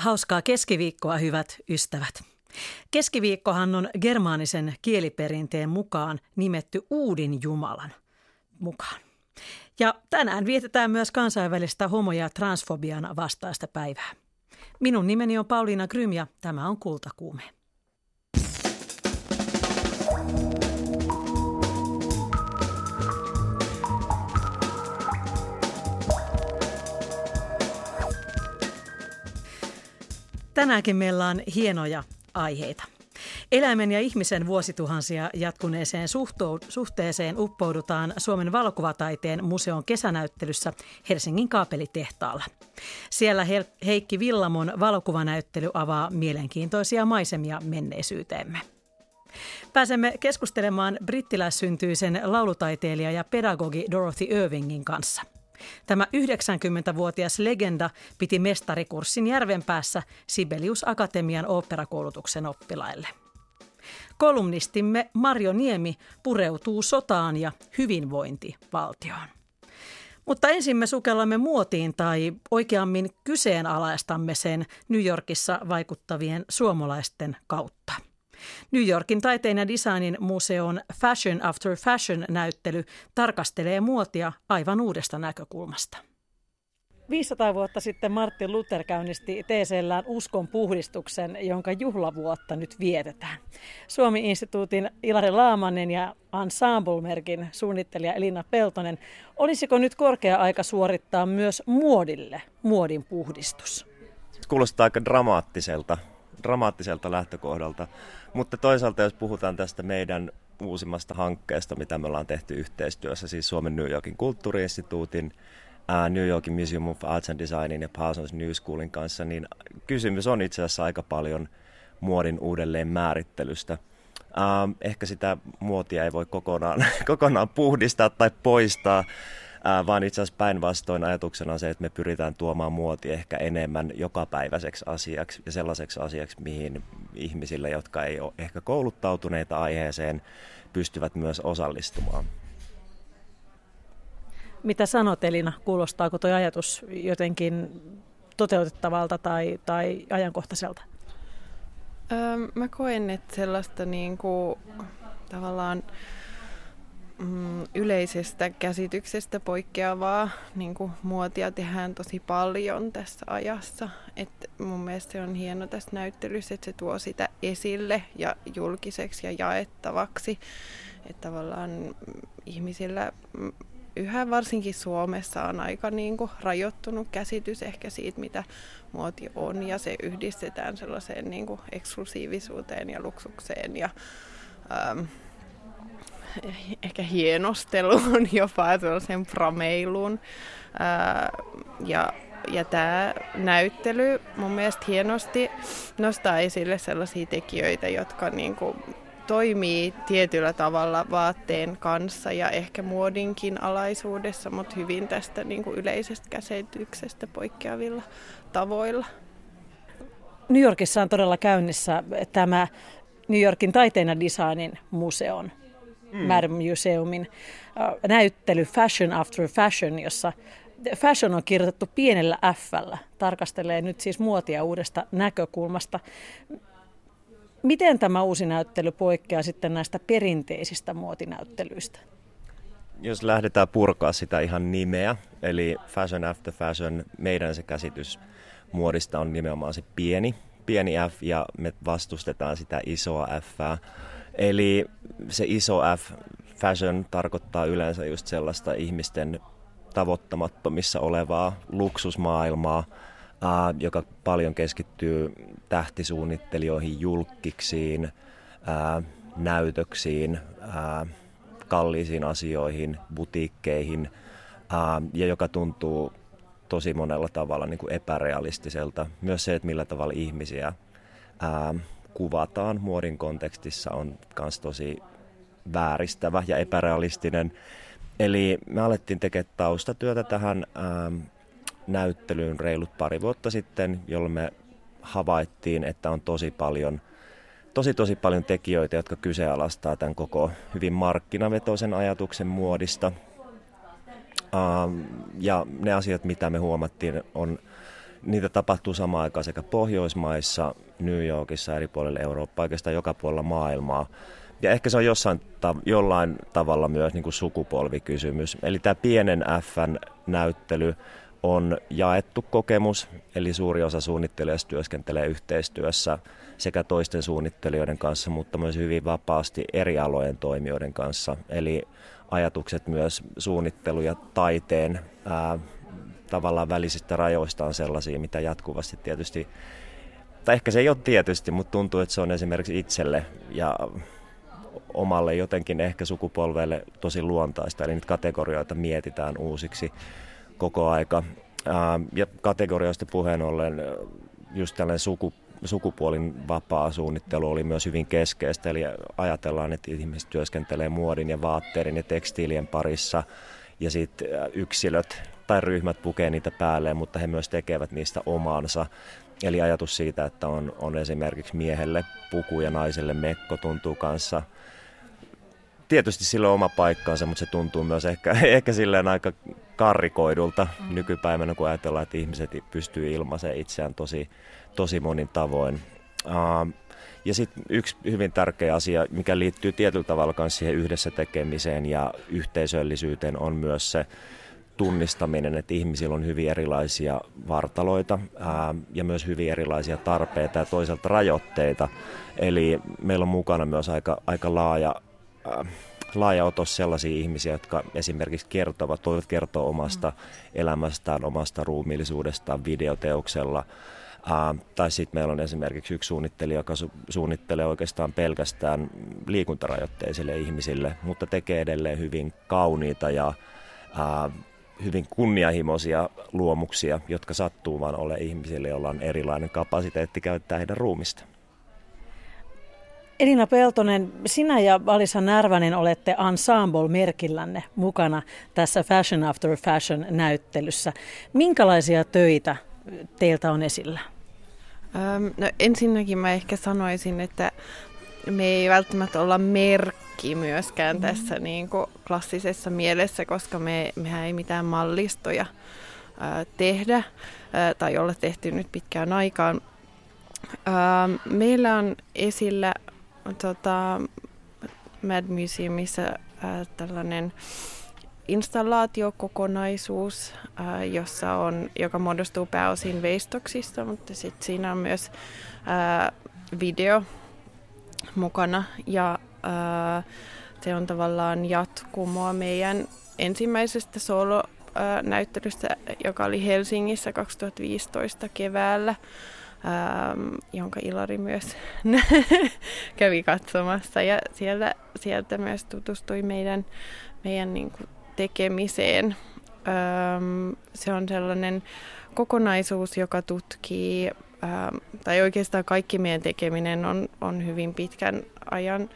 Hauskaa keskiviikkoa, hyvät ystävät. Keskiviikkohan on germaanisen kieliperinteen mukaan nimetty uudin jumalan mukaan. Ja tänään vietetään myös kansainvälistä homo- ja transfobian vastaista päivää. Minun nimeni on Pauliina Grym ja tämä on Kultakuumeen. Tänäänkin meillä on hienoja aiheita. Eläimen ja ihmisen vuosituhansia jatkuneeseen suhteeseen uppoudutaan Suomen valokuvataiteen museon kesänäyttelyssä Helsingin kaapelitehtaalla. Siellä Heikki Villamon valokuvanäyttely avaa mielenkiintoisia maisemia menneisyyteemme. Pääsemme keskustelemaan brittiläissyntyisen laulutaiteilija ja pedagogi Dorothy Irvingin kanssa. Tämä 90-vuotias legenda piti mestarikurssin Järvenpäässä Sibelius-Akatemian oopperakoulutuksen oppilaille. Kolumnistimme Marjo Niemi pureutuu sotaan ja hyvinvointivaltioon. Mutta ensin me sukellamme muotiin tai oikeammin kyseenalaistamme sen New Yorkissa vaikuttavien suomalaisten kautta. New Yorkin taiteen ja designin museon Fashion After Fashion -näyttely tarkastelee muotia aivan uudesta näkökulmasta. 500 vuotta sitten Martin Luther käynnisti teeseellään uskonpuhdistuksen, jonka juhlavuotta nyt vietetään. Suomi-instituutin Ilari Laamanen ja Ensemble-merkin suunnittelija Elina Peltonen. Olisiko nyt korkea aika suorittaa myös muodille muodin puhdistus? Kuulostaa aika dramaattiselta lähtökohdalta, mutta toisaalta jos puhutaan tästä meidän uusimmasta hankkeesta, mitä me ollaan tehty yhteistyössä, siis Suomen New Yorkin kulttuuriinstituutin, New Yorkin Museum of Arts and Designin ja Parsons New Schoolin kanssa, niin kysymys on itse asiassa aika paljon muodin uudelleen määrittelystä. Ehkä sitä muotia ei voi kokonaan puhdistaa tai poistaa, vaan itse asiassa päinvastoin ajatuksena on se, että me pyritään tuomaan muoti ehkä enemmän jokapäiväiseksi asiaksi ja sellaiseksi asiaksi, mihin ihmisillä, jotka ei ole ehkä kouluttautuneita aiheeseen, pystyvät myös osallistumaan. Mitä sanot, Elina? Kuulostaako tuo ajatus jotenkin toteutettavalta tai ajankohtaiselta? Mä koen, että sellaista niinku, tavallaan yleisestä käsityksestä poikkeavaa niin kuin muotia tehdään tosi paljon tässä ajassa. Et mun mielestä se on hieno tässä näyttelyssä, että se tuo sitä esille ja julkiseksi ja jaettavaksi. Et tavallaan ihmisillä yhä varsinkin Suomessa on aika niin kuin rajoittunut käsitys ehkä siitä, mitä muoti on, ja se yhdistetään sellaiseen niin kuin eksklusiivisuuteen ja luksukseen ja ehkä hienosteluun, jopa sellaiseen prameiluun. Ja tämä näyttely mun mielestä hienosti nostaa esille sellaisia tekijöitä, jotka niinku toimii tietyllä tavalla vaatteen kanssa ja ehkä muodinkin alaisuudessa, mutta hyvin tästä niinku yleisestä käsityksestä poikkeavilla tavoilla. New Yorkissa on todella käynnissä tämä New Yorkin taiteen ja designin museon, Madame Museumin näyttely Fashion After Fashion, jossa fashion on kirjoitettu pienellä F:llä, tarkastelee nyt siis muotia uudesta näkökulmasta. Miten tämä uusi näyttely poikkeaa sitten näistä perinteisistä muotinäyttelyistä? Jos lähdetään purkaa sitä ihan nimeä, eli Fashion After Fashion, meidän se käsitys muodista on nimenomaan se pieni F, ja me vastustetaan sitä isoa F:ää. Eli se iso F, fashion, tarkoittaa yleensä just sellaista ihmisten tavoittamattomissa olevaa luksusmaailmaa, joka paljon keskittyy tähtisuunnittelijoihin, julkkiksiin, näytöksiin, kalliisiin asioihin, butiikkeihin, ja joka tuntuu tosi monella tavalla niin kuin epärealistiselta. Myös se, että millä tavalla ihmisiä kuvataan muodin kontekstissa, on myös tosi vääristävä ja epärealistinen. Eli me alettiin tekemään taustatyötä tähän näyttelyyn reilut pari vuotta sitten, jolloin me havaittiin, että on tosi paljon tekijöitä, jotka kyseenalaistaa tämän koko hyvin markkinavetoisen ajatuksen muodista. Ja ne asiat, mitä me huomattiin, on Niitä tapahtuu samaan aikaan sekä Pohjoismaissa, New Yorkissa, eri puolilla Eurooppaa, oikeastaan joka puolella maailmaa. Ja ehkä se on jollain tavalla myös niin kuin sukupolvikysymys. Eli tämä pienen F:n näyttely on jaettu kokemus, eli suuri osa suunnittelijoista työskentelee yhteistyössä sekä toisten suunnittelijoiden kanssa, mutta myös hyvin vapaasti eri alojen toimijoiden kanssa. Eli ajatukset myös suunnittelu- ja taiteen tavallaan välisistä rajoista on sellaisia, mitä jatkuvasti tietysti, tai ehkä se ei ole tietysti, mutta tuntuu, että se on esimerkiksi itselle ja omalle jotenkin ehkä sukupolvelle tosi luontaista, eli niitä kategorioita mietitään uusiksi koko aika. Ja kategorioista puheen ollen just tällainen sukupuolin vapaa suunnittelu oli myös hyvin keskeistä, eli ajatellaan, että ihmiset työskentelee muodin ja vaatteiden ja tekstiilien parissa, ja sitten yksilöt tai ryhmät pukee niitä päälleen, mutta he myös tekevät niistä omaansa. Eli ajatus siitä, että on esimerkiksi miehelle puku ja naiselle mekko tuntuu kanssa. Tietysti sillä on oma paikkaansa, mutta se tuntuu myös ehkä silleen aika karrikoidulta nykypäivänä, kun ajatellaan, että ihmiset pystyy ilmaisemaan itseään tosi, tosi monin tavoin. Ja sitten yksi hyvin tärkeä asia, mikä liittyy tietyllä tavalla myös siihen yhdessä tekemiseen ja yhteisöllisyyteen, on myös se tunnistaminen, että ihmisillä on hyvin erilaisia vartaloita ja myös hyvin erilaisia tarpeita ja toisaalta rajoitteita. Eli meillä on mukana myös aika laaja otos sellaisia ihmisiä, jotka esimerkiksi voivat kertoa omasta elämästään, omasta ruumiillisuudestaan videoteoksella. Tai sitten meillä on esimerkiksi yksi suunnittelija, joka suunnittelee oikeastaan pelkästään liikuntarajoitteisille ihmisille, mutta tekee edelleen hyvin kauniita ja hyvin kunnianhimoisia luomuksia, jotka sattuu vaan olemaan ihmisille, joilla on erilainen kapasiteetti käyttää heidän ruumista. Elina Peltonen, sinä ja Alisa Närvänen olette Ensemble-merkillänne mukana tässä Fashion After Fashion-näyttelyssä. Minkälaisia töitä teiltä on esillä? No ensinnäkin mä ehkä sanoisin, että me ei välttämättä olla merkki myöskään tässä niin kuin klassisessa mielessä, koska mehän ei mitään mallistoja tehdä tai olla tehty nyt pitkään aikaan. Meillä on esillä Madame Museumissa tällainen installaatiokokonaisuus, joka muodostuu pääosin veistoksista, mutta sitten siinä on myös video mukana ja se on tavallaan jatkumoa meidän ensimmäisestä solonäyttelystä, joka oli Helsingissä 2015 keväällä, jonka Ilari myös kävi katsomassa ja sieltä myös tutustui meidän niin kuin tekemiseen. Se on sellainen kokonaisuus, joka tutkii, tai oikeastaan kaikki meidän tekeminen on hyvin pitkän ajan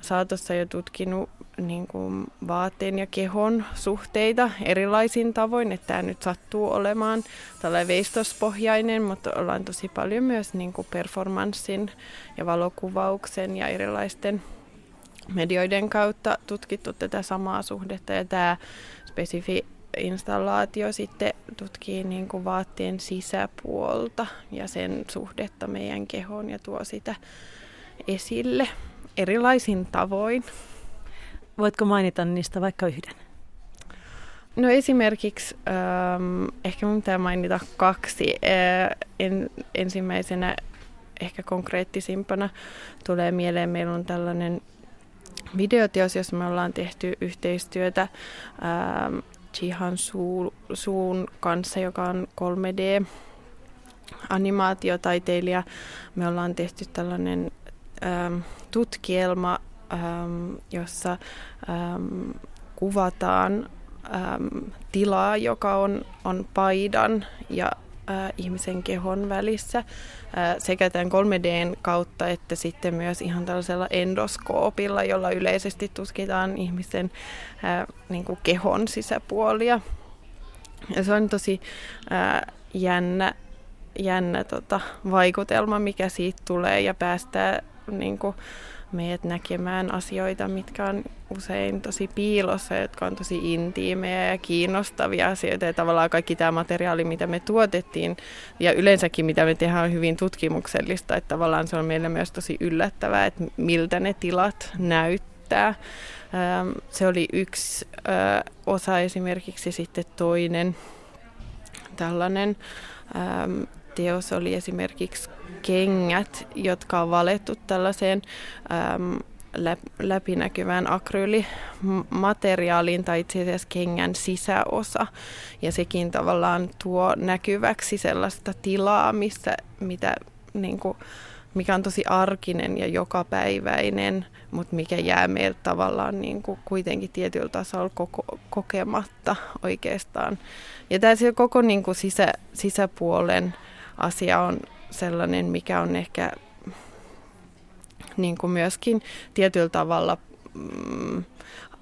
saatossa jo tutkinut niin kuin vaatteen ja kehon suhteita erilaisin tavoin, että tämä nyt sattuu olemaan tällainen veistospohjainen, mutta ollaan tosi paljon myös niin kuin performanssin ja valokuvauksen ja erilaisten medioiden kautta tutkittu tätä samaa suhdetta, ja tämä spesifi installaatio sitten tutkii niin kuin vaatteen sisäpuolta ja sen suhdetta meidän kehoon ja tuo sitä esille erilaisin tavoin. Voitko mainita niistä vaikka yhden? No esimerkiksi ehkä minun pitää mainita kaksi. Ensimmäisenä ehkä konkreettisimpana tulee mieleen, meillä on tällainen videoteos, jossa me ollaan tehty yhteistyötä Jihan Suun kanssa, joka on 3D-animaatiotaiteilija. Me ollaan tehty tällainen tutkielma, jossa kuvataan tilaa, joka on paidan ja ihmisen kehon välissä sekä tämän 3D:n kautta että sitten myös ihan tällaisella endoskoopilla, jolla yleisesti tutkitaan ihmisen niin kuin kehon sisäpuolia. Ja se on tosi jännä vaikutelma, mikä siitä tulee ja päästää niin kuin meidät näkemään asioita, mitkä on usein tosi piilossa, jotka on tosi intiimejä ja kiinnostavia asioita. Ja tavallaan kaikki tämä materiaali, mitä me tuotettiin ja yleensäkin mitä me tehdään, on hyvin tutkimuksellista. Että tavallaan se on meille myös tosi yllättävää, että miltä ne tilat näyttää. Se oli yksi osa, esimerkiksi sitten toinen tällainen teos oli esimerkiksi kengät, jotka on valettu tällaiseen läpinäkyvään akryylimateriaaliin tai itse asiassa kengän sisäosa. Ja sekin tavallaan tuo näkyväksi sellaista tilaa, mikä on tosi arkinen ja jokapäiväinen, mutta mikä jää meiltä tavallaan niin kuin kuitenkin tietyllä tasolla kokematta oikeastaan. Ja tämä koko niin kuin sisäpuolen asia on sellainen, mikä on ehkä niin kuin myöskin tietyllä tavalla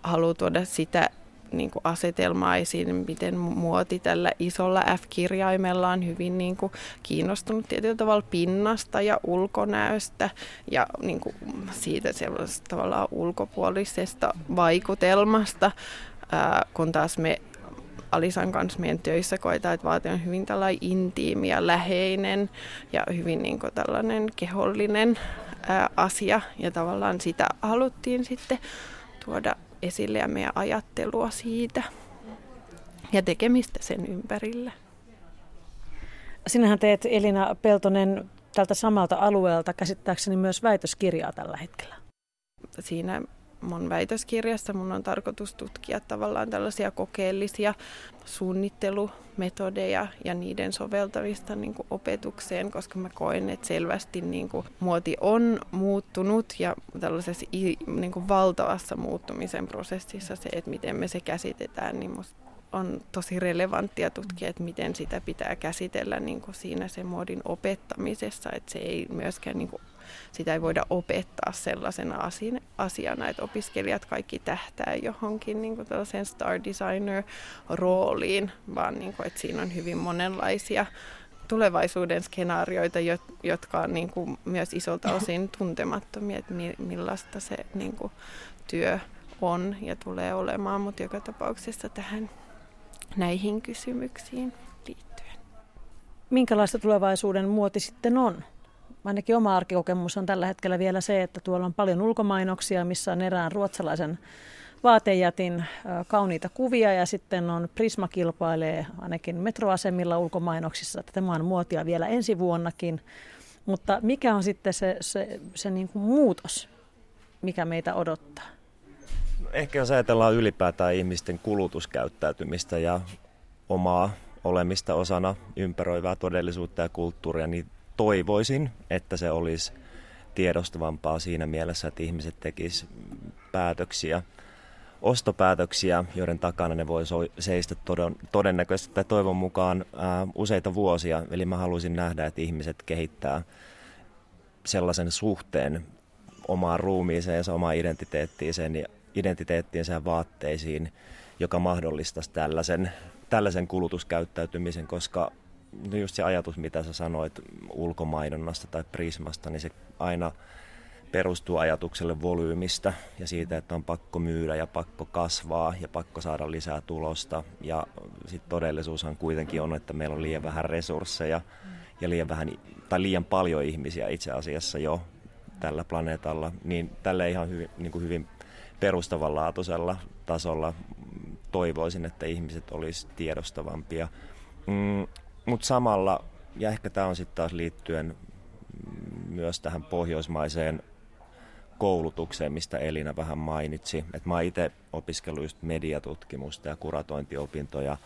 haluaa tuoda sitä niin kuin asetelmaa esiin, miten muoti tällä isolla F-kirjaimella on hyvin niin kuin kiinnostunut tietyllä tavalla pinnasta ja ulkonäöstä ja niin kuin siitä sellaisesta tavallaan ulkopuolisesta vaikutelmasta, kun taas me Alisan kanssa meidän töissä koetaan, että vaate on hyvin tällainen intiimi ja läheinen ja hyvin niin kuin tällainen kehollinen asia, ja tavallaan sitä haluttiin sitten tuoda esille ja meidän ajattelua siitä ja tekemistä sen ympärillä. Sinähän teet, Elina Peltonen, tältä samalta alueelta käsittääkseni myös väitöskirjaa tällä hetkellä. Siinä mun väitöskirjassa mun on tarkoitus tutkia tavallaan tällaisia kokeellisia suunnittelumetodeja ja niiden soveltamista niin kuin opetukseen, koska mä koen, että selvästi niin kuin muoti on muuttunut ja tällaisessa niin kuin valtavassa muuttumisen prosessissa se, että miten me se käsitetään, niin musta on tosi relevanttia tutkia, että miten sitä pitää käsitellä niin kuin siinä sen muodin opettamisessa, että se ei myöskään niin kuin sitä ei voida opettaa sellaisena asiana, että opiskelijat kaikki tähtää johonkin niin kuin tällaiseen star designer-rooliin, vaan niin kuin, että siinä on hyvin monenlaisia tulevaisuuden skenaarioita, jotka on niin kuin myös isolta osin tuntemattomia, että millaista se niin kuin työ on ja tulee olemaan, mutta joka tapauksessa tähän näihin kysymyksiin liittyen. Minkälaista tulevaisuuden muoti sitten on? Ainakin oma arkikokemus on tällä hetkellä vielä se, että tuolla on paljon ulkomainoksia, missä on erään ruotsalaisen vaatejätin kauniita kuvia ja sitten on Prisma kilpailee ainakin metroasemilla ulkomainoksissa, että tämä on muotia vielä ensi vuonnakin. Mutta mikä on sitten se niin kuin muutos, mikä meitä odottaa? Ehkä jos ajatellaan ylipäätään ihmisten kulutuskäyttäytymistä ja omaa olemista osana ympäröivää todellisuutta ja kulttuuria, niin toivoisin, että se olisi tiedostavampaa siinä mielessä, että ihmiset tekisivät päätöksiä, ostopäätöksiä, joiden takana ne voi seistä todennäköisesti tai toivon mukaan useita vuosia. Eli mä haluaisin nähdä, että ihmiset kehittää sellaisen suhteen omaan ruumiiseensa, omaan identiteettiinsä ja vaatteisiin, joka mahdollistaisi tällaisen kulutuskäyttäytymisen, koska no just se ajatus, mitä sä sanoit ulkomainonnasta tai Prismasta, niin se aina perustuu ajatukselle volyymista ja siitä, että on pakko myydä ja pakko kasvaa ja pakko saada lisää tulosta. Ja sitten todellisuushan kuitenkin on, että meillä on liian vähän resursseja ja liian paljon ihmisiä itse asiassa jo tällä planeetalla. Niin tällä ihan hyvin perustavanlaatuisella tasolla toivoisin, että ihmiset olisi tiedostavampia. Mutta samalla, ja ehkä tämä on sitten taas liittyen myös tähän pohjoismaiseen koulutukseen, mistä Elina vähän mainitsi, että mä oon itse opiskellut just mediatutkimusta ja kuratointiopintoja,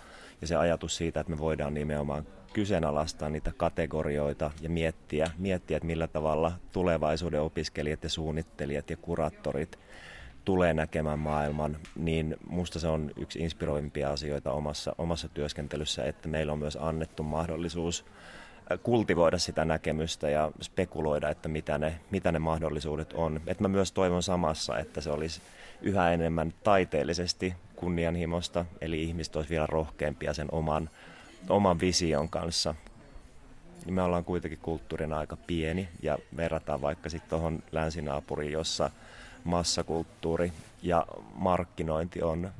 ja se ajatus siitä, että me voidaan nimenomaan kyseenalaistaa niitä kategorioita ja miettiä, että millä tavalla tulevaisuuden opiskelijat ja suunnittelijat ja kuraattorit tulee näkemään maailman, niin musta se on yksi inspiroivimpia asioita omassa työskentelyssä, että meillä on myös annettu mahdollisuus kultivoida sitä näkemystä ja spekuloida, että mitä ne mahdollisuudet on. Et mä myös toivon samassa, että se olisi yhä enemmän taiteellisesti kunnianhimosta, eli ihmiset olisi vielä rohkeampia sen oman vision kanssa niin me ollaan kuitenkin kulttuurina aika pieni ja verrataan vaikka sitten tuohon länsinaapuriin, jossa massakulttuuri ja markkinointi on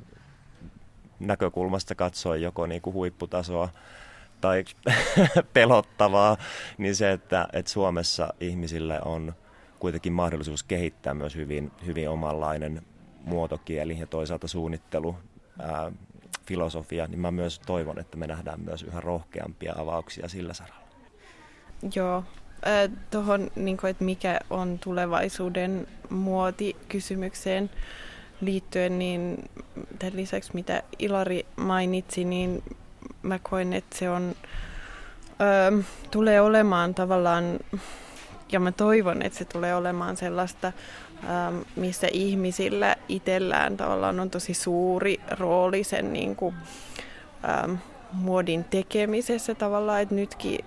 näkökulmasta katsoen joko niin kuin huipputasoa tai pelottavaa, niin se, että Suomessa ihmisille on kuitenkin mahdollisuus kehittää myös hyvin, hyvin omanlainen muotokieli ja toisaalta suunnittelufilosofia, niin mä myös toivon, että me nähdään myös yhä rohkeampia avauksia sillä saralla. Joo, tuohon, niin kuin, että mikä on tulevaisuuden muotikysymykseen liittyen, niin tämän lisäksi mitä Ilari mainitsi, niin mä koen, että se on, tulee olemaan tavallaan, ja mä toivon, että se tulee olemaan sellaista, missä ihmisillä itsellään tavallaan on tosi suuri rooli sen niin kuin, muodin tekemisessä tavallaan, että nytkin,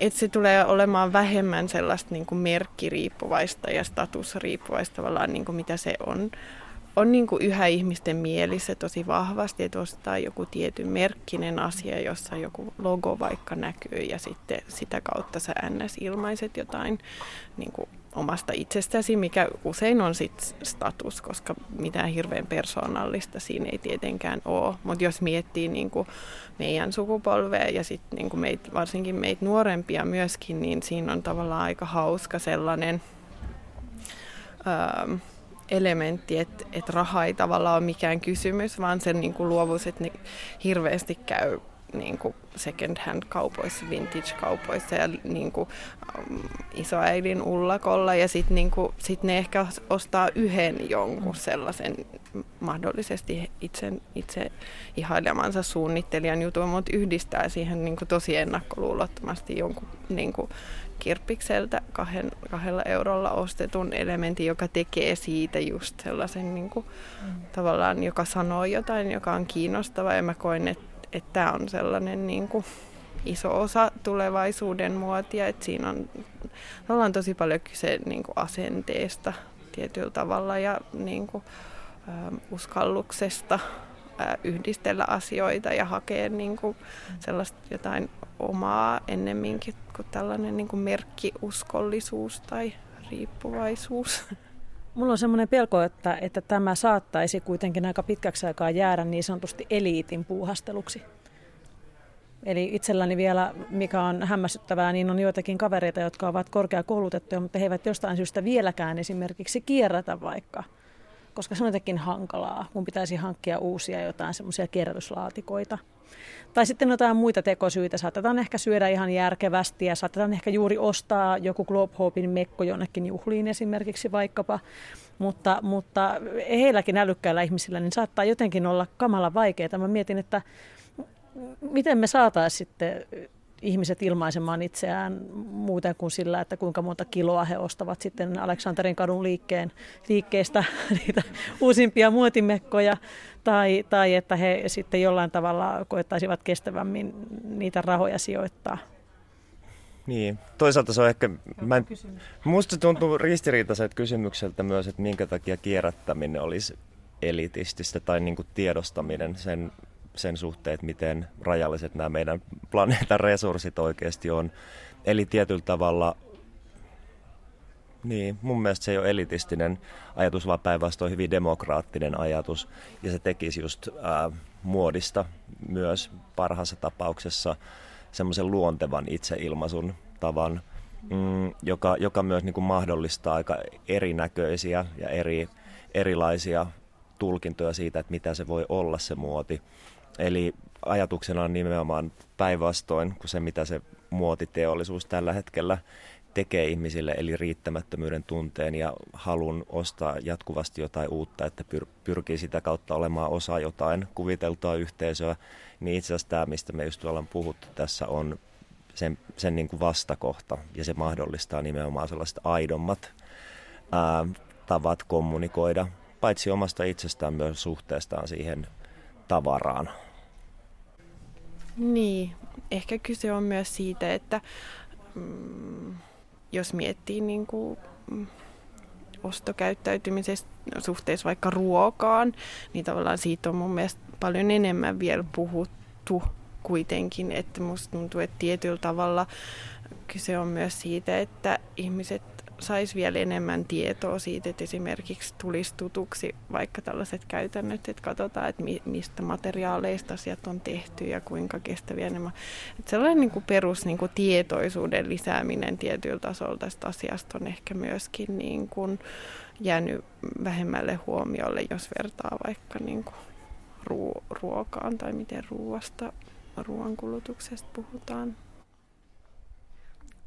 että se tulee olemaan vähemmän sellaista niin kuin merkkiriippuvaista ja statusriippuvaista tavallaan, niin kuin mitä se on. On niin kuin yhä ihmisten mielissä tosi vahvasti, että ostaa joku tietyn merkkinen asia, jossa joku logo vaikka näkyy ja sitten sitä kautta sä ns. Ilmaiset jotain niin kuin omasta itsestäsi, mikä usein on sit status, koska mitään hirveän persoonallista siinä ei tietenkään ole. Mutta jos miettii niin kuin meidän sukupolvea ja sit niin kuin varsinkin meitä nuorempia myöskin, niin siinä on tavallaan aika hauska sellainen elementti, että raha ei tavallaan ole mikään kysymys, vaan sen niin kuin luovuus, että ne hirveästi käy niin kuin second hand kaupoissa, vintage kaupoissa ja niin kuin isoäidin ullakolla ja sitten niin kuin sit ne ehkä ostaa yhden jonkun sellaisen mahdollisesti itse ihailemansa suunnittelijan jutun, mutta yhdistää siihen niin kuin tosi ennakkoluulottomasti jonkun niin kuin kirppikseltä €2 ostetun elementin, joka tekee siitä just sellaisen niin kuin, tavallaan, joka sanoo jotain, joka on kiinnostava. Ja mä koen, että tämä on sellainen niin kuin, iso osa tulevaisuuden muotia, että siinä on ollaan tosi paljon kyse niin kuin, asenteesta tietyllä tavalla ja niin kuin, uskalluksesta yhdistellä asioita ja hakea niin kuin, sellaista jotain omaa ennemminkin kuin tällainen niin kuin merkkiuskollisuus tai riippuvaisuus. Mulla on semmoinen pelko, että tämä saattaisi kuitenkin aika pitkäksi aikaa jäädä niin sanotusti eliitin puuhasteluksi. Eli itselläni vielä, mikä on hämmästyttävää, niin on joitakin kavereita, jotka ovat korkeakoulutettuja, mutta he eivät jostain syystä vieläkään esimerkiksi kierrätä vaikka, koska se on jotenkin hankalaa, kun pitäisi hankkia uusia jotain semmoisia kierrätyslaatikoita. Tai sitten jotain muita tekosyitä. Saatetaan ehkä syödä ihan järkevästi ja saatetaan ehkä juuri ostaa joku Globhopin mekko jonnekin juhliin esimerkiksi vaikkapa. Mutta heilläkin älykkäillä ihmisillä niin saattaa jotenkin olla kamala vaikeaa. Mä mietin, että miten me saataisiin sitten ihmiset ilmaisemaan itseään muuten kuin sillä, että kuinka monta kiloa he ostavat sitten Aleksanterin kadun liikkeestä niitä uusimpia muotimekkoja tai että he sitten jollain tavalla koettaisivat kestävämmin niitä rahoja sijoittaa. Niin, toisaalta se on ehkä, musta tuntuu ristiriitaiselta kysymykseltä myös, että minkä takia kierrättäminen olisi elitististä tai niin kuin tiedostaminen sen suhteen, että miten rajalliset nämä meidän planeetan resurssit oikeasti on. Eli tietyllä tavalla, niin mun mielestä se ei ole elitistinen ajatus, vaan päinvastoin hyvin demokraattinen ajatus. Ja se tekisi just muodista myös parhaassa tapauksessa semmoisen luontevan itseilmaisun tavan, joka myös niin kuin mahdollistaa aika erinäköisiä ja erilaisia tulkintoja siitä, että mitä se voi olla se muoti. Eli ajatuksena on nimenomaan päinvastoin kuin se, mitä se muotiteollisuus tällä hetkellä tekee ihmisille, eli riittämättömyyden tunteen ja halun ostaa jatkuvasti jotain uutta, että pyrkii sitä kautta olemaan osa jotain kuviteltua yhteisöä, niin itse asiassa tämä, mistä me just ollaan puhuttu tässä, on sen niin kuin vastakohta, ja se mahdollistaa nimenomaan sellaiset aidommat tavat kommunikoida, paitsi omasta itsestään myös suhteestaan siihen tavaraan. Niin, ehkä kyse on myös siitä, että jos miettii niin kuin, ostokäyttäytymisestä suhteessa vaikka ruokaan, niin tavallaan siitä on mun mielestä paljon enemmän vielä puhuttu kuitenkin, että musta tuntuu, että tietyllä tavalla kyse on myös siitä, että ihmiset saisi vielä enemmän tietoa siitä, että esimerkiksi tulisi tutuksi vaikka tällaiset käytännöt, että katsotaan, että mistä materiaaleista asiat on tehty ja kuinka kestäviä nämä. Että sellainen niin kuin perus niin kuin tietoisuuden lisääminen tietyllä tasolla tästä asiasta on ehkä myöskin niin kuin jäänyt vähemmälle huomiolle, jos vertaa vaikka niin kuin ruokaan tai miten ruoankulutuksesta puhutaan.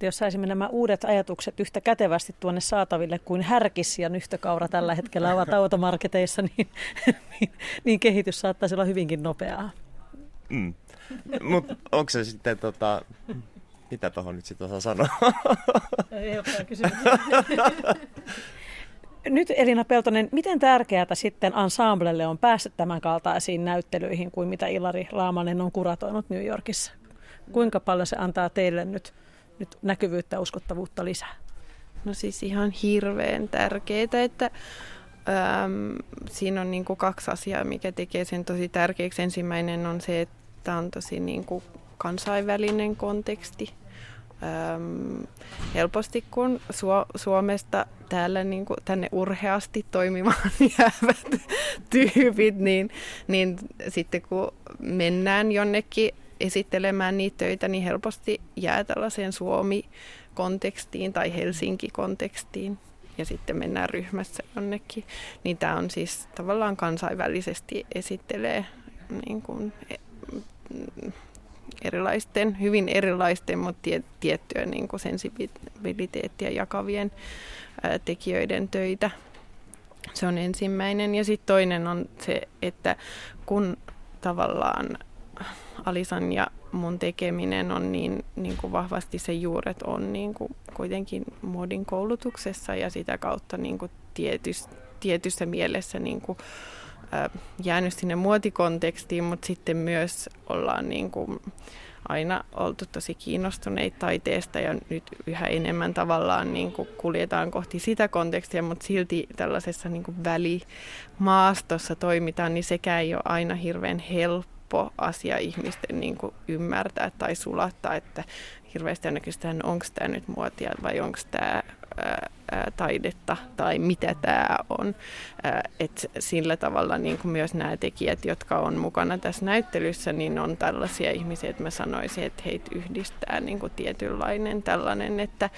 Jos saisimme nämä uudet ajatukset yhtä kätevästi tuonne saataville kuin härkis ja nyhtökaura tällä hetkellä ovat automarketeissa, niin kehitys saattaisi olla hyvinkin nopeaa. Mm. Mutta onko se sitten, mitä tuohon nyt sitten osaa sanoa? Helppoa kysymys. Nyt Elina Peltonen, miten tärkeää sitten Ensemblelle on päästä tämän kaltaisiin näyttelyihin kuin mitä Ilari Laamanen on kuratoinut New Yorkissa? Kuinka paljon se antaa teille nyt näkyvyyttä ja uskottavuutta lisää? No siis ihan hirveän tärkeää, että siinä on niin kuin kaksi asiaa, mikä tekee sen tosi tärkeäksi. Ensimmäinen on se, että tämä on tosi niin kuin kansainvälinen konteksti. Helposti kun Suomesta täällä niin kuin tänne urheasti toimimaan jäävät tyypit, niin sitten kun mennään jonnekin esittelemään niitä töitä, niin helposti jää tällaiseen Suomi-kontekstiin tai Helsinki-kontekstiin ja sitten mennään ryhmässä jonnekin. Niin tämä on siis tavallaan kansainvälisesti esittelee niin kuin erilaisten, hyvin erilaisten, mutta tiettyä niin kuin sensibiliteettiä jakavien tekijöiden töitä. Se on ensimmäinen. Ja sitten toinen on se, että kun tavallaan Alisan ja mun tekeminen on niin kuin vahvasti se juuret on niin kuin kuitenkin muodin koulutuksessa ja sitä kautta niin kuin tietyssä mielessä niin kuin jäänyt sinne muotikontekstiin, mutta sitten myös ollaan niin kuin aina oltu tosi kiinnostuneita taiteesta ja nyt yhä enemmän tavallaan niin kuin kuljetaan kohti sitä kontekstia, mutta silti tällaisessa niin kuin välimaastossa toimitaan, niin sekään ei ole aina hirveän helppo asia ihmisten niin kuin ymmärtää tai sulattaa, että hirveästi ainakin sitä, onko tämä nyt muotia vai onko tämä taidetta tai mitä tämä on. Et sillä tavalla niin kuin myös nämä tekijät, jotka on mukana tässä näyttelyssä, niin on tällaisia ihmisiä, että mä sanoisin, että heitä yhdistää niin kuin tietynlainen tällainen, että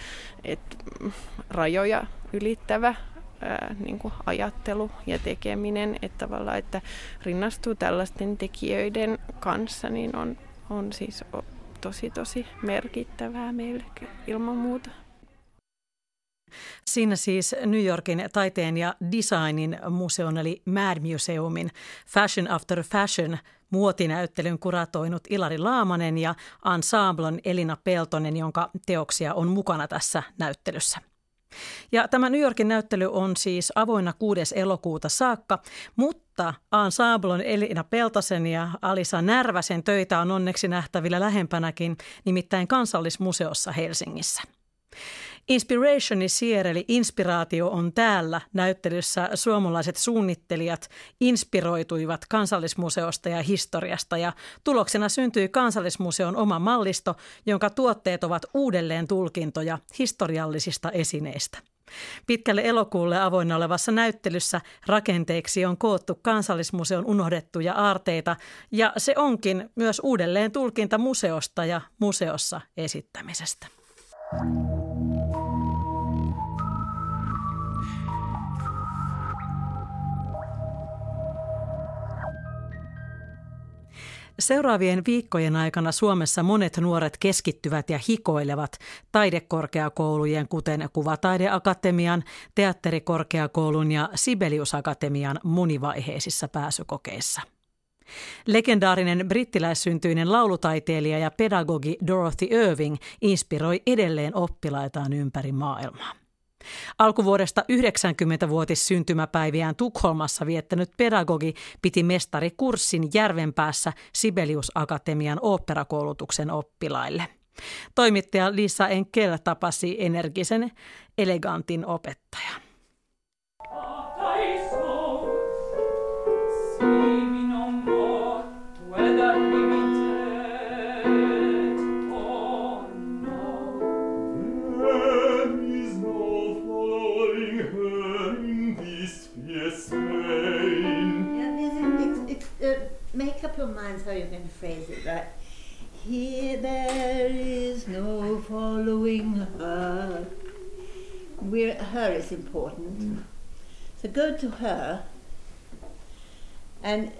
rajoja ylittävä niin kuin ajattelu ja tekeminen, että tavallaan, että rinnastuu tällaisten tekijöiden kanssa, niin on siis tosi, tosi merkittävää meille ilman muuta. Siinä siis New Yorkin taiteen ja designin museon eli Mad Museumin Fashion After Fashion muotinäyttelyn kuratoinut Ilari Laamanen ja Ensemblen Elina Peltonen, jonka teoksia on mukana tässä näyttelyssä. Ja tämä New Yorkin näyttely on siis avoinna 6. elokuuta saakka, mutta Ensemblen Elina Peltosen ja Alisa Närväsen töitä on onneksi nähtävillä lähempänäkin, nimittäin Kansallismuseossa Helsingissä. Inspirationissier eli inspiraatio on täällä näyttelyssä. Suomalaiset suunnittelijat inspiroituivat Kansallismuseosta ja historiasta ja tuloksena syntyi Kansallismuseon oma mallisto, jonka tuotteet ovat uudelleen tulkintoja historiallisista esineistä. Pitkälle elokuulle avoinna olevassa näyttelyssä rakenteeksi on koottu Kansallismuseon unohdettuja aarteita ja se onkin myös uudelleen tulkinta museosta ja museossa esittämisestä. Seuraavien viikkojen aikana Suomessa monet nuoret keskittyvät ja hikoilevat taidekorkeakoulujen, kuten Kuvataideakatemian, Teatterikorkeakoulun ja Sibelius-Akatemian monivaiheisissa pääsykokeissa. Legendaarinen brittiläissyntyinen laulutaiteilija ja pedagogi Dorothy Irving inspiroi edelleen oppilaitaan ympäri maailmaa. Alkuvuodesta 90-vuotissyntymäpäiviään Tukholmassa viettänyt pedagogi piti mestarikurssin Järvenpäässä Sibelius-Akatemian oopperakoulutuksen oppilaille. Toimittaja Liisa Engel tapasi energisen, elegantin opettajan. lines how you can phrase it, right? Here there is no following her. Her is important. Mm. So go to her, and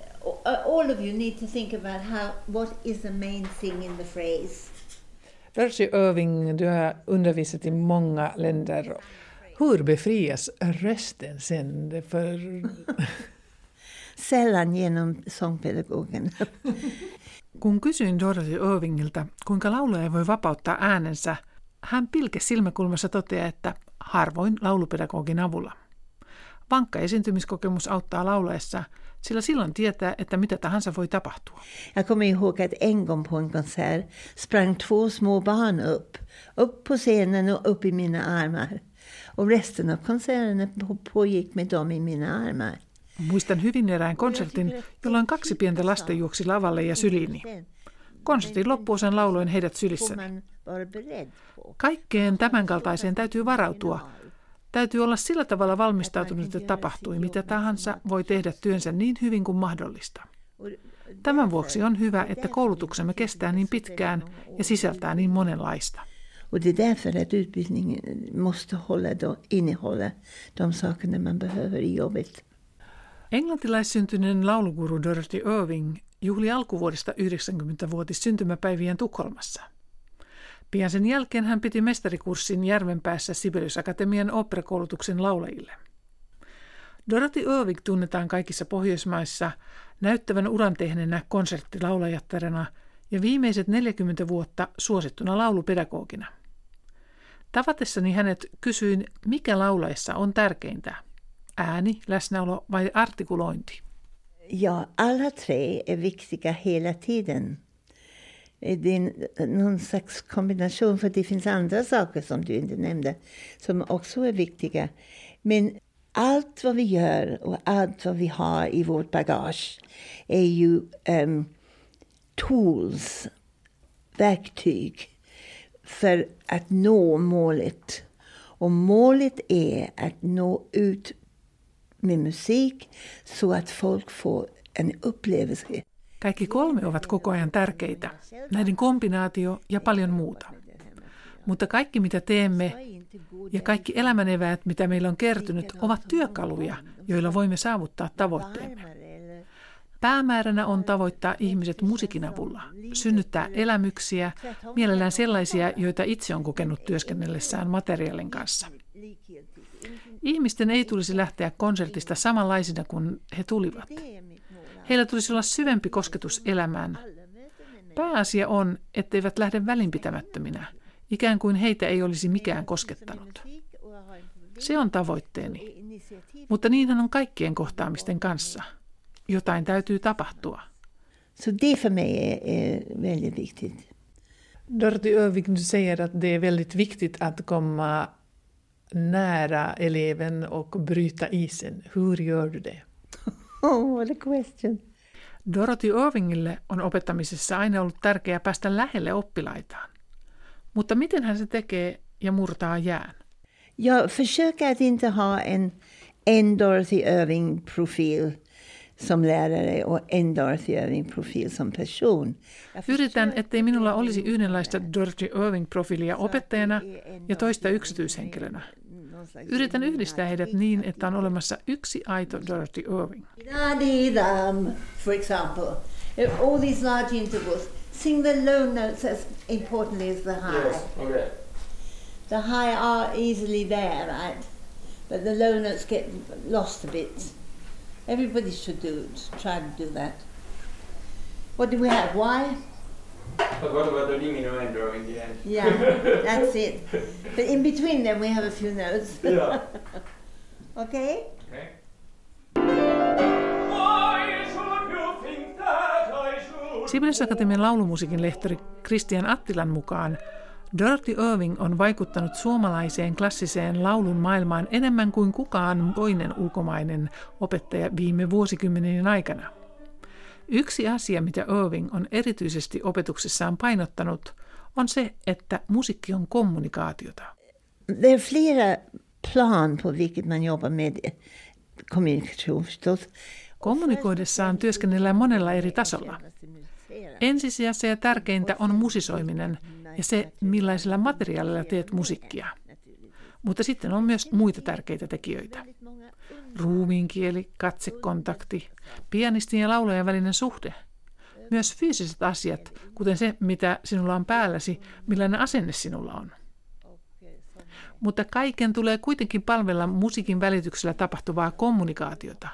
all of you need to think about what is the main thing in the phrase. Dorothy Irving, du har undervisat i många länder. Hur befrias rösten sen? För sällan genom sångpedagogen. Kun kysyin Dorothy Irvingiltä, kuinka laulaja voi vapauttaa äänensä, hän pilke silmäkulmassa toteaa, että harvoin laulupedagogin avulla. Vankka esiintymiskokemus auttaa laulaessa, sillä silloin tietää, että mitä tahansa voi tapahtua. Jag kommer ihåg att en gång på en konsert sprang två små barn upp på scenen och upp i mina armar. Och resten av konserten pågick med dem i mina armar. Muistan hyvin erään konsertin, jolloin kaksi pientä lasta juoksi lavalle ja syliini. Konsertin loppuosan lauloin heidät sylissäni. Kaikkeen tämänkaltaiseen täytyy varautua. Täytyy olla sillä tavalla valmistautunut, että tapahtui mitä tahansa, voi tehdä työnsä niin hyvin kuin mahdollista. Tämän vuoksi on hyvä, että koulutuksemme kestää niin pitkään ja sisältää niin monenlaista. Och det är därför att utbildningen måste innehålla de sakerna man behöver i jobbet. Englantilaissyntyinen lauluguru Dorothy Irving juhli alkuvuodesta 90-vuotis syntymäpäivien Tukholmassa. Pian sen jälkeen hän piti mestarikurssin Järvenpäässä Sibelius-Akatemian oopperakoulutuksen laulajille. Dorothy Irving tunnetaan kaikissa Pohjoismaissa näyttävän uran tehneenä konserttilaulajattarena ja viimeiset 40 vuotta suosittuna laulupedagogina. Tavatessani hänet kysyin, mikä laulajassa on tärkeintä, ääni, läsnäolo vai artikulointi? Ja, alla tre är viktiga hela tiden. Det är någon slags kombination, för det finns andra saker som du inte nämnde som också är viktiga. Men allt vad vi gör och allt vad vi har i vårt bagage är ju tools, verktyg för att nå målet. Och målet är att nå ut med musik så att folk får en upplevelse. Kaikki kolme ovat koko ajan tärkeitä, näiden kombinaatio ja paljon muuta. Mutta kaikki mitä teemme ja kaikki elämäneväät mitä meillä on kertynyt ovat työkaluja, joilla voimme saavuttaa tavoitteemme. Päämääränä on tavoittaa ihmiset musiikin avulla, synnyttää elämyksiä, mielellään sellaisia, joita itse on kokenut työskennellessään materiaalin kanssa. Ihmisten ei tulisi lähteä konsertista samanlaisina kuin he tulivat. Heillä tulisi olla syvempi kosketus elämään. Pääasia on, etteivät lähde välinpitämättöminä, ikään kuin heitä ei olisi mikään koskettanut. Se on tavoitteeni, mutta niinhän on kaikkien kohtaamisten kanssa. Jotain täytyy tapahtua. Så det för mig är väldigt viktigt. Dorothy Irving säger att det är väldigt viktigt att komma nära eleven och bryta isen. Hur gör du det? Oh, what a question. Dorothy Irvingille on opettamisessa aina ollut tärkeää päästä lähelle oppilaitaan. Mutta miten hän se tekee ja murtaa jään? Jag försöker att inte ha en Dorothy Irving-profil som lärare och en Dorothy Irving-profil som person. Yritän, ettei minulla olisi yhdenlaista Dorothy Irving-profiilia opettajana ja toista yksityishenkilönä. Yritän yhdistää heidät niin, että on olemassa yksi aito Dorothy Irving. For example, all these large intervals, sing the low notes as importantly as the high. Yes, okay. The high are easily there, right? But the low notes get lost a bit. Everybody should try to do that. What do we have? Why? But what about the diminuendo in the end? Yeah, that's it. But in between them we have a few notes. Yeah. Okay? Okay. Sibelius-Akatemian laulumusiikin lehtori Christian Attilan mukaan Dorothy Irving on vaikuttanut suomalaiseen klassiseen laulun maailmaan enemmän kuin kukaan toinen ulkomainen opettaja viime vuosikymmenien aikana. Yksi asia, mitä Irving on erityisesti opetuksessaan painottanut, on se, että musiikki on kommunikaatiota. Det är flera plan på vilket man jobbar med kommunikation. Kommunikoidessaan työskennellään monella eri tasolla. Ensisijassa ja tärkeintä on musisoiminen ja se, millaisilla materiaaleilla teet musiikkia. Mutta sitten on myös muita tärkeitä tekijöitä. Ruumiinkieli, katsekontakti, pianistin ja laulajan välinen suhde. Myös fyysiset asiat, kuten se, mitä sinulla on päälläsi, millainen asenne sinulla on. Mutta kaiken tulee kuitenkin palvella musiikin välityksellä tapahtuvaa kommunikaatiota.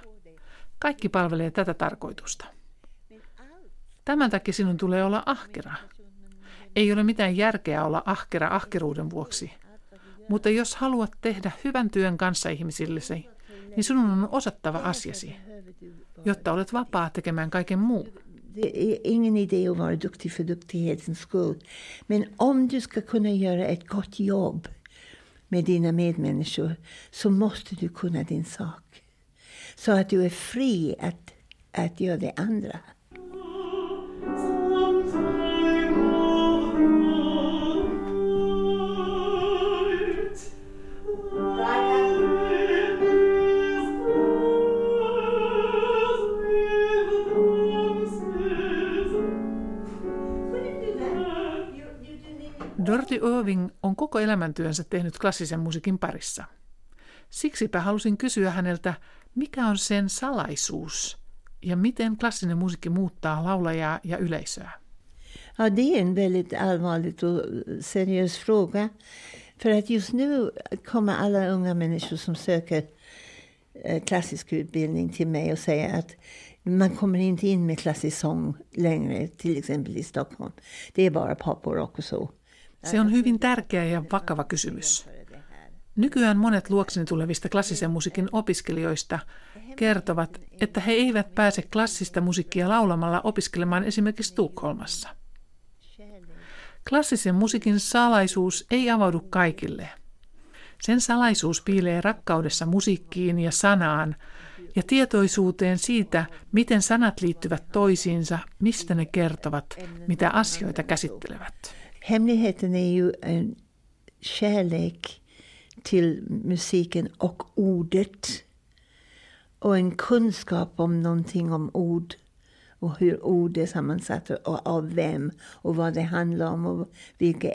Kaikki palvelee tätä tarkoitusta. Tämän takia sinun tulee olla ahkera. Ei ole mitään järkeä olla ahkera ahkeruuden vuoksi. Mutta jos haluat tehdä hyvän työn kanssa ihmisillesi, niin sinun on osattava asiasi, jotta olet vapaa tekemään kaiken muun. Ingen idé om vara duktig för duktighetens skull. Men om du ska kunna göra ett gott jobb med dina medmänniskor så måste du kunna din sak. Så att du är fri att göra det andra. Dorothy Irving on koko elämäntyönsä tehnyt klassisen musiikin parissa. Siksipä halusin kysyä häneltä, mikä on sen salaisuus ja miten klassinen musiikki muuttaa laulajaa ja yleisöä. Ja, det är en väldigt allvarlig och seriös fråga. För att just nu kommer alla unga människor som söker klassisk utbildning till mig och säger att man kommer inte in med klassisk sång längre, till exempel i Stockholm. Det är bara pop och rock och så. Se on hyvin tärkeä ja vakava kysymys. Nykyään monet luokseni tulevista klassisen musiikin opiskelijoista kertovat, että he eivät pääse klassista musiikkia laulamalla opiskelemaan esimerkiksi Tukholmassa. Klassisen musiikin salaisuus ei avaudu kaikille. Sen salaisuus piilee rakkaudessa musiikkiin ja sanaan ja tietoisuuteen siitä, miten sanat liittyvät toisiinsa, mistä ne kertovat, mitä asioita käsittelevät. Hemligheten är ju en kärlek till musiken och ordet och en kunskap om någonting om ord och hur ord är sammansatta och av vem och vad det handlar om och vilka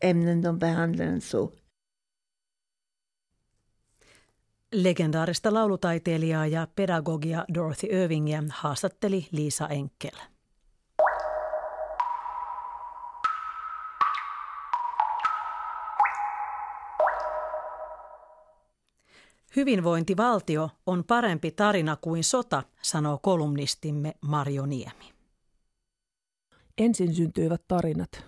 ämnen de behandlar och så. Legendaarista laulutaiteilijaa ja pedagogia Dorothy Irvingiä haastatteli Liisa Engel. Hyvinvointivaltio on parempi tarina kuin sota, sanoo kolumnistimme Marjo Niemi. Ensin syntyivät tarinat.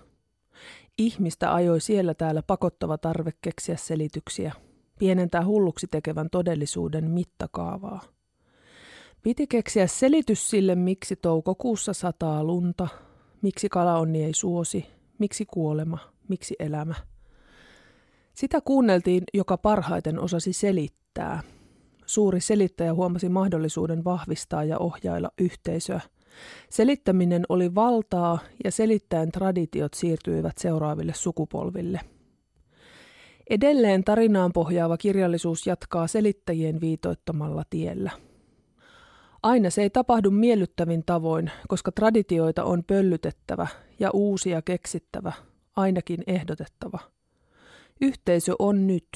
Ihmistä ajoi siellä täällä pakottava tarve keksiä selityksiä, pienentää hulluksi tekevän todellisuuden mittakaavaa. Piti keksiä selitys sille, miksi toukokuussa sataa lunta, miksi kalaonni ei suosi, miksi kuolema, miksi elämä. Sitä kuunneltiin, joka parhaiten osasi selittää. Suuri selittäjä huomasi mahdollisuuden vahvistaa ja ohjailla yhteisöä. Selittäminen oli valtaa ja selittäen traditiot siirtyivät seuraaville sukupolville. Edelleen tarinaan pohjaava kirjallisuus jatkaa selittäjien viitoittamalla tiellä. Aina se ei tapahdu miellyttävin tavoin, koska traditioita on pöllytettävä ja uusia keksittävä, ainakin ehdotettava. Yhteisö on nyt,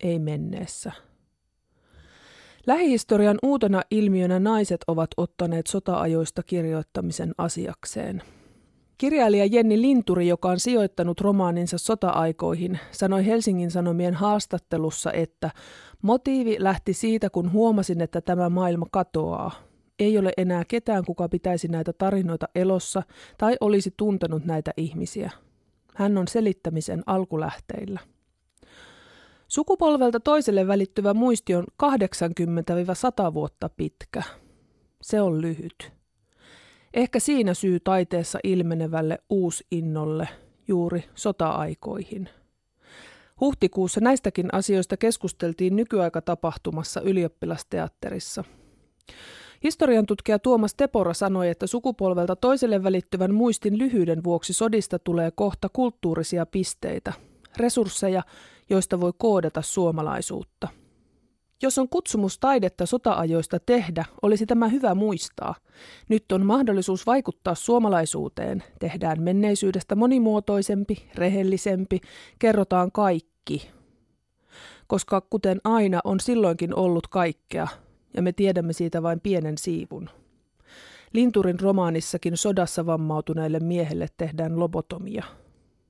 ei menneessä. Lähihistorian uutena ilmiönä naiset ovat ottaneet sota-ajoista kirjoittamisen asiakseen. Kirjailija Jenni Linturi, joka on sijoittanut romaaninsa sota-aikoihin, sanoi Helsingin Sanomien haastattelussa, että motiivi lähti siitä, kun huomasin, että tämä maailma katoaa. Ei ole enää ketään, kuka pitäisi näitä tarinoita elossa tai olisi tuntenut näitä ihmisiä. Hän on selittämisen alkulähteillä. Sukupolvelta toiselle välittyvä muisti on 80-100 vuotta pitkä. Se on lyhyt. Ehkä siinä syy taiteessa ilmenevälle uusinnolle juuri sota-aikoihin. Huhtikuussa näistäkin asioista keskusteltiin nykyaikatapahtumassa ylioppilasteatterissa. Historiantutkija Tuomas Tepora sanoi, että sukupolvelta toiselle välittyvän muistin lyhyyden vuoksi sodista tulee kohta kulttuurisia pisteitä, resursseja, joista voi koodata suomalaisuutta. Jos on kutsumus taidetta sota-ajoista tehdä, olisi tämä hyvä muistaa. Nyt on mahdollisuus vaikuttaa suomalaisuuteen. Tehdään menneisyydestä monimuotoisempi, rehellisempi, kerrotaan kaikki. Koska kuten aina on silloinkin ollut kaikkea, ja me tiedämme siitä vain pienen siivun. Linturin romaanissakin sodassa vammautuneelle miehelle tehdään lobotomia.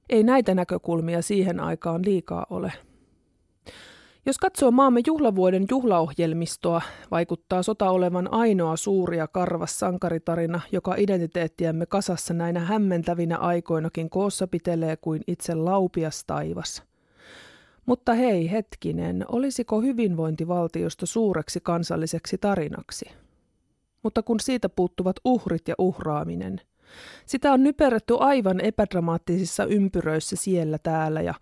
Ei näitä näkökulmia siihen aikaan liikaa ole. Jos katsoo maamme juhlavuoden juhlaohjelmistoa, vaikuttaa sota olevan ainoa suuri ja karvas sankaritarina, joka identiteettiämme kasassa näinä hämmentävinä aikoinakin koossa pitelee kuin itse laupias taivas. Mutta hei hetkinen, olisiko hyvinvointivaltiosta suureksi kansalliseksi tarinaksi? Mutta kun siitä puuttuvat uhrit ja uhraaminen. Sitä on nyperretty aivan epädramaattisissa ympyröissä siellä täällä ja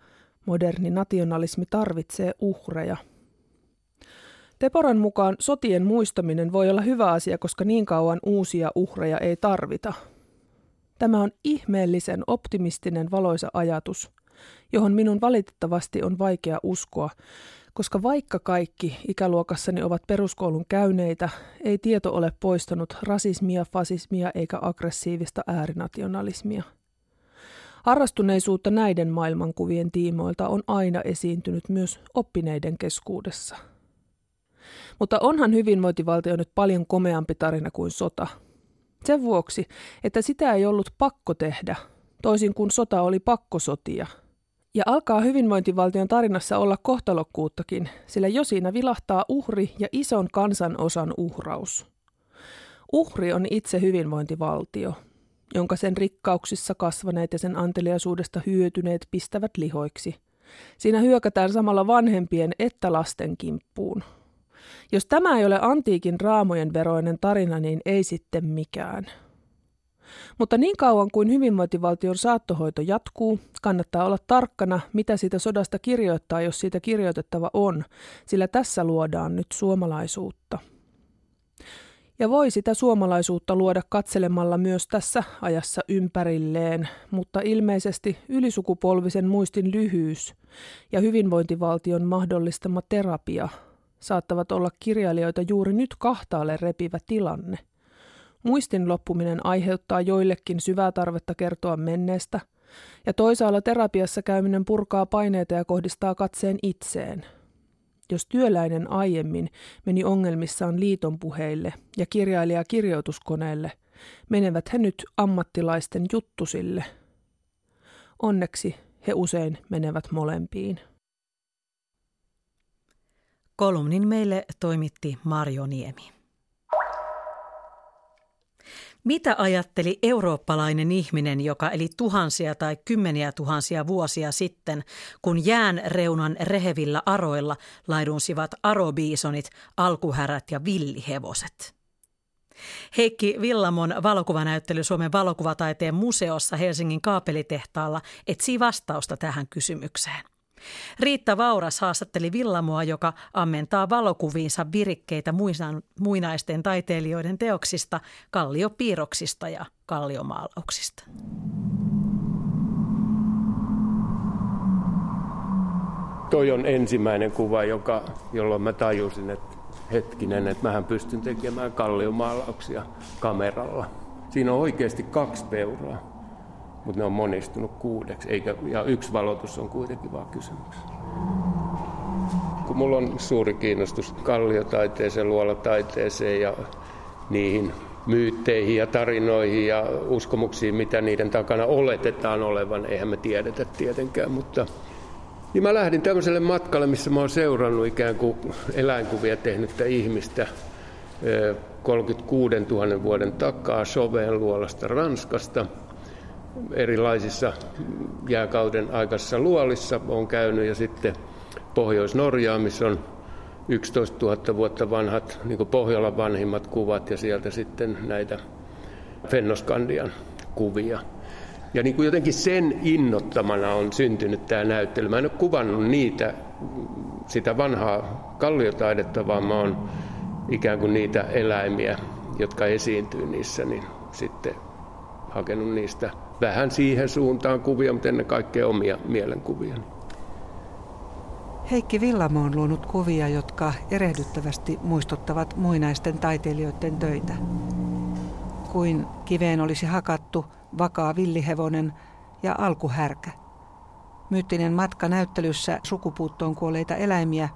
moderni nationalismi tarvitsee uhreja. Teporan mukaan sotien muistaminen voi olla hyvä asia, koska niin kauan uusia uhreja ei tarvita. Tämä on ihmeellisen optimistinen valoisa ajatus, johon minun valitettavasti on vaikea uskoa, koska vaikka kaikki ikäluokassani ovat peruskoulun käyneitä, ei tieto ole poistanut rasismia, fasismia eikä aggressiivista äärinationalismia. Harrastuneisuutta näiden maailmankuvien tiimoilta on aina esiintynyt myös oppineiden keskuudessa. Mutta onhan hyvinvointivaltio nyt paljon komeampi tarina kuin sota. Sen vuoksi, että sitä ei ollut pakko tehdä, toisin kuin sota oli pakko sotia. Ja alkaa hyvinvointivaltion tarinassa olla kohtalokkuuttakin, sillä jo siinä vilahtaa uhri ja ison kansanosan uhraus. Uhri on itse hyvinvointivaltio, jonka sen rikkauksissa kasvaneet ja sen anteliaisuudesta hyötyneet pistävät lihoiksi. Siinä hyökätään samalla vanhempien että lasten kimppuun. Jos tämä ei ole antiikin raamojen veroinen tarina, niin ei sitten mikään. Mutta niin kauan kuin hyvinvointivaltion saattohoito jatkuu, kannattaa olla tarkkana, mitä siitä sodasta kirjoittaa, jos siitä kirjoitettava on, sillä tässä luodaan nyt suomalaisuutta. Ja voi sitä suomalaisuutta luoda katselemalla myös tässä ajassa ympärilleen, mutta ilmeisesti ylisukupolvisen muistin lyhyys ja hyvinvointivaltion mahdollistama terapia saattavat olla kirjailijoita juuri nyt kahtaalle repivä tilanne. Muistin loppuminen aiheuttaa joillekin syvää tarvetta kertoa menneestä, ja toisaalla terapiassa käyminen purkaa paineita ja kohdistaa katseen itseen. Jos työläinen aiemmin meni ongelmissaan liitonpuheille ja kirjailija kirjoituskoneelle, menevät he nyt ammattilaisten juttusille. Onneksi he usein menevät molempiin. Kolumnin meille toimitti Marjo Niemi. Mitä ajatteli eurooppalainen ihminen, joka eli tuhansia tai kymmeniä tuhansia vuosia sitten, kun jään reunan rehevillä aroilla laidunsivat arobiisonit, alkuhärät ja villihevoset? Heikki Villamon valokuvanäyttely Suomen valokuvataiteen museossa Helsingin kaapelitehtaalla etsii vastausta tähän kysymykseen. Riitta Vauras haastatteli Villamoa, joka ammentaa valokuviinsa virikkeitä muinaisten taiteilijoiden teoksista, kalliopiirroksista ja kalliomaalauksista. Toi on ensimmäinen kuva, jolloin mä tajusin, että hetkinen, että mähän pystyn tekemään kalliomaalauksia kameralla. Siinä on oikeasti 2 peuraa. Mutta ne on monistunut 6, ja yksi valotus on kuitenkin vaan kysymys. Kun mulla on suuri kiinnostus kalliotaiteeseen, luolataiteeseen ja niihin myytteihin ja tarinoihin ja uskomuksiin, mitä niiden takana oletetaan olevan, eihän me tiedetä tietenkään, mutta niin mä lähdin tämmöiselle matkalle, missä mä oon seurannut ikään kuin eläinkuvia tehnyttä ihmistä 36 000 vuoden takaa Chauvetin luolasta Ranskasta. Erilaisissa jääkauden aikaisissa luolissa on käynyt ja sitten Pohjois-Norjaa, missä on 11 000 vuotta vanhat, niin kuin Pohjolan vanhimmat kuvat ja sieltä sitten näitä Fennoskandian kuvia. Ja niin kuin jotenkin sen innottamana on syntynyt tämä näyttely. Mä en ole kuvannut sitä vanhaa kalliotaidetta, vaan mä oon ikään kuin niitä eläimiä, jotka esiintyy niissä, niin sitten hakenut niistä vähän siihen suuntaan kuvia, mutta ennen kaikkea omia mielenkuvia. Heikki Willamo on luonut kuvia, jotka erehdyttävästi muistuttavat muinaisten taiteilijoiden töitä. Kuin kiveen olisi hakattu vakaa villihevonen ja alkuhärkä. Myyttinen matka -näyttelyssä sukupuuttoon kuolleita eläimiä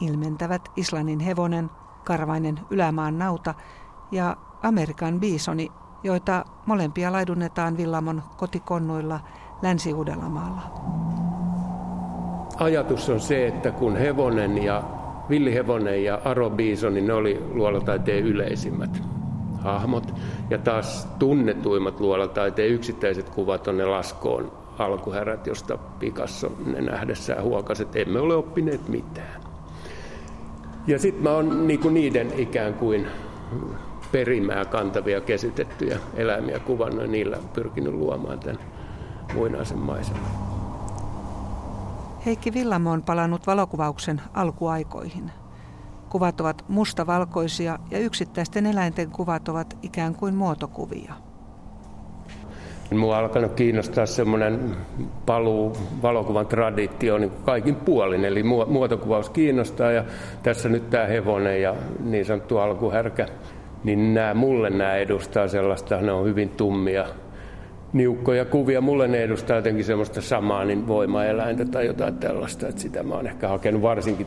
ilmentävät Islannin hevonen, karvainen ylämaan nauta ja Amerikan biisoni, joita molempia laidunnetaan Villamon kotikonnuilla Länsi-Uudellamaalla. Ajatus on se, että kun hevonen ja villihevonen ja arobiisoni, ne oli luolataiteen yleisimmät hahmot, ja taas tunnetuimmat luolataiteen yksittäiset kuvat on ne Lascaux'n alkuhärät, josta Picasso ne nähdessään huokasi, että emme ole oppineet mitään. Ja sitten mä oon niinku niiden ikään kuin perimää kantavia käsitettyjä eläimiä kuvannut, ja niillä pyrkinyt luomaan tämän muinaisen maiseman. Heikki Willamo on palannut valokuvauksen alkuaikoihin. Kuvat ovat mustavalkoisia ja yksittäisten eläinten kuvat ovat ikään kuin muotokuvia. Minua on alkanut kiinnostaa semmoinen paluu valokuvan traditio niin kaikin puolin, eli muotokuvaus kiinnostaa, ja tässä nyt tämä hevonen ja niin sanottu alkuhärkä, niin mulle nämä edustaa sellaista, ne on hyvin tummia, niukkoja kuvia, mulle ne edustaa jotenkin semmoista samaa, niin voimaeläintä tai jotain tällaista, että sitä mä oon ehkä hakenut, varsinkin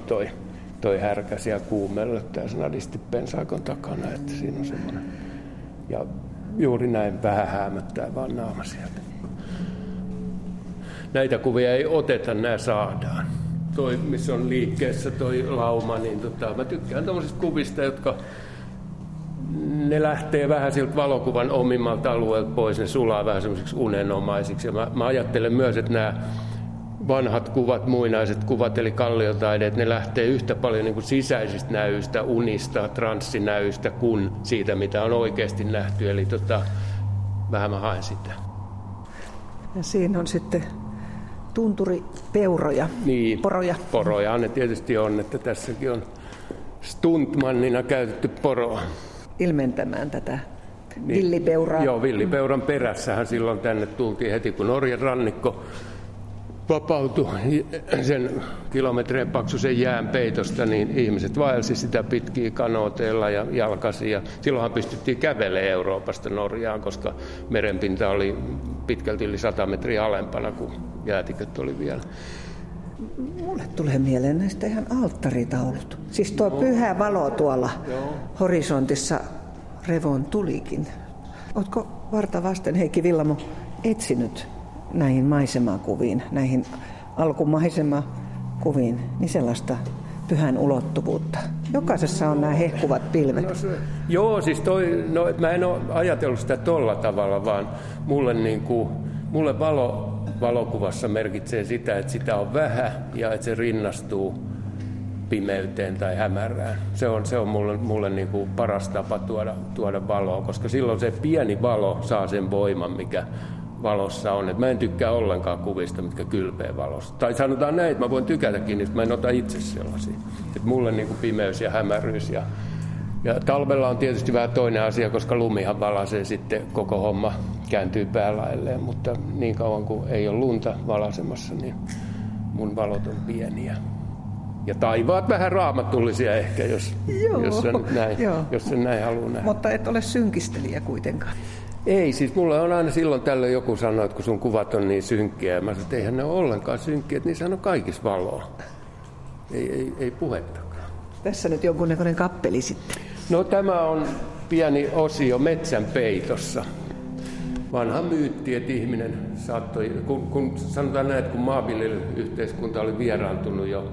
toi härkä siellä kuumellöttää snadisti pensaikon takana, että siinä on semmoinen. Ja juuri näin vähän häämöttää vaan naama sieltä. Näitä kuvia ei oteta, nämä saadaan. Toi, missä on liikkeessä toi lauma, niin mä tykkään tämmöisistä kuvista, jotka ne lähtee vähän siltä valokuvan omimmalta alueelta pois, ne sulaa vähän semmoisiksi unenomaisiksi. Ja mä ajattelen myös, että nämä vanhat kuvat, muinaiset kuvat, eli kalliotaideet, ne lähtee yhtä paljon niin kuin sisäisistä näyistä, unista, transsinäyistä kuin siitä, mitä on oikeasti nähty. Eli vähän mä haen sitä. Ja siinä on sitten tunturipeuroja, niin, poroja. Poroja ne tietysti on, että tässäkin on stuntmannina käytetty poroa. Ilmentämään tätä. Niin, villipeuraa. Joo, villipeuran perässähän silloin tänne tultiin heti, kun Norjan rannikko vapautui sen kilometrien paksuisen jään peitosta, niin ihmiset vaelsi sitä pitkiä kanooteilla ja jalkasi. Ja silloinhan pystyttiin kävelemään Euroopasta Norjaan, koska merenpinta oli pitkälti yli 100 metriä alempana, kun jäätiköt oli vielä. Mulle tulee mieleen näistä ihan alttaritaulut. Siis tuo pyhä valo tuolla horisontissa revon tulikin. Ootko varta vasten, Heikki Willamo, etsinyt näihin maisemakuviin, näihin alkumaisemakuviin, niin sellaista pyhän ulottuvuutta? Jokaisessa on nämä hehkuvat pilvet. Mä en ole ajatellut sitä tolla tavalla, vaan mulle valokuvassa merkitsee sitä, että sitä on vähän ja että se rinnastuu pimeyteen tai hämärään. Se on mulle niin kuin paras tapa tuoda valoa, koska silloin se pieni valo saa sen voiman, mikä valossa on. Et mä en tykkää ollenkaan kuvista, mitkä kylpeä valossa. Tai sanotaan näin, että mä voin tykätäkin, niin mä en ota itse sellaisia. Et mulle niin kuin pimeys ja hämäryys. Ja talvella on tietysti vähän toinen asia, koska lumihan valaisee sitten, koko homma kääntyy päälaelleen. Mutta niin kauan kuin ei ole lunta valaisemassa, niin mun valot on pieniä. Ja taivaat vähän raamatullisia ehkä, jos sen näin haluaa nähdä. Mutta et ole synkistelijä kuitenkaan. Ei, siis mulle on aina silloin tällöin joku sanoo, että kun sun kuvat on niin synkkiä. Ja mä sanoin, että eihän ne ole ollenkaan synkkiä, että niissähän on kaikissa valoa. Ei puhettakaan. Tässä nyt jonkunnäköinen kappeli sitten. No tämä on pieni osio metsän peitossa. Vanha myytti, että ihminen saattoi, kun sanotaan näin, että kun maanviljelyyhteiskunta oli vieraantunut jo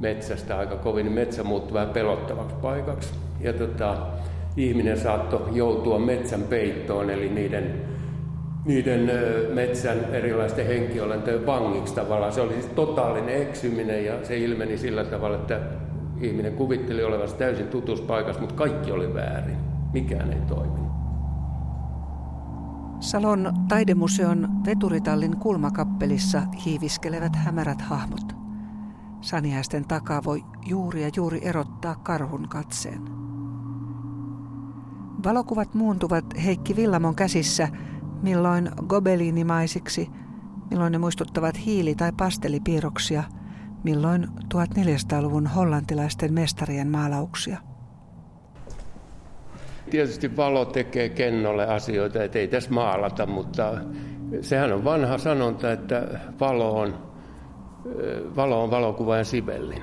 metsästä aika kovin, niin metsä muuttui vähän pelottavaksi paikaksi. Ja ihminen saattoi joutua metsän peittoon, eli niiden metsän erilaisten henkiolentojen vangiksi tavallaan. Se oli siis totaalinen eksyminen, ja se ilmeni sillä tavalla, että ihminen kuvitteli olevansa täysin tutussa paikassa, mutta kaikki oli väärin. Mikään ei toiminut. Salon taidemuseon veturitallin kulmakappelissa hiiviskelevät hämärät hahmot. Saniaisten takaa voi juuri ja juuri erottaa karhun katseen. Valokuvat muuntuvat Heikki Willamon käsissä milloin gobelinimaisiksi, milloin ne muistuttavat hiili- tai pastelipiirroksia, milloin 1400-luvun hollantilaisten mestarien maalauksia. Tietysti valo tekee kennolle asioita, ettei tässä maalata, mutta sehän on vanha sanonta, että valo on valokuvaajan sivellin.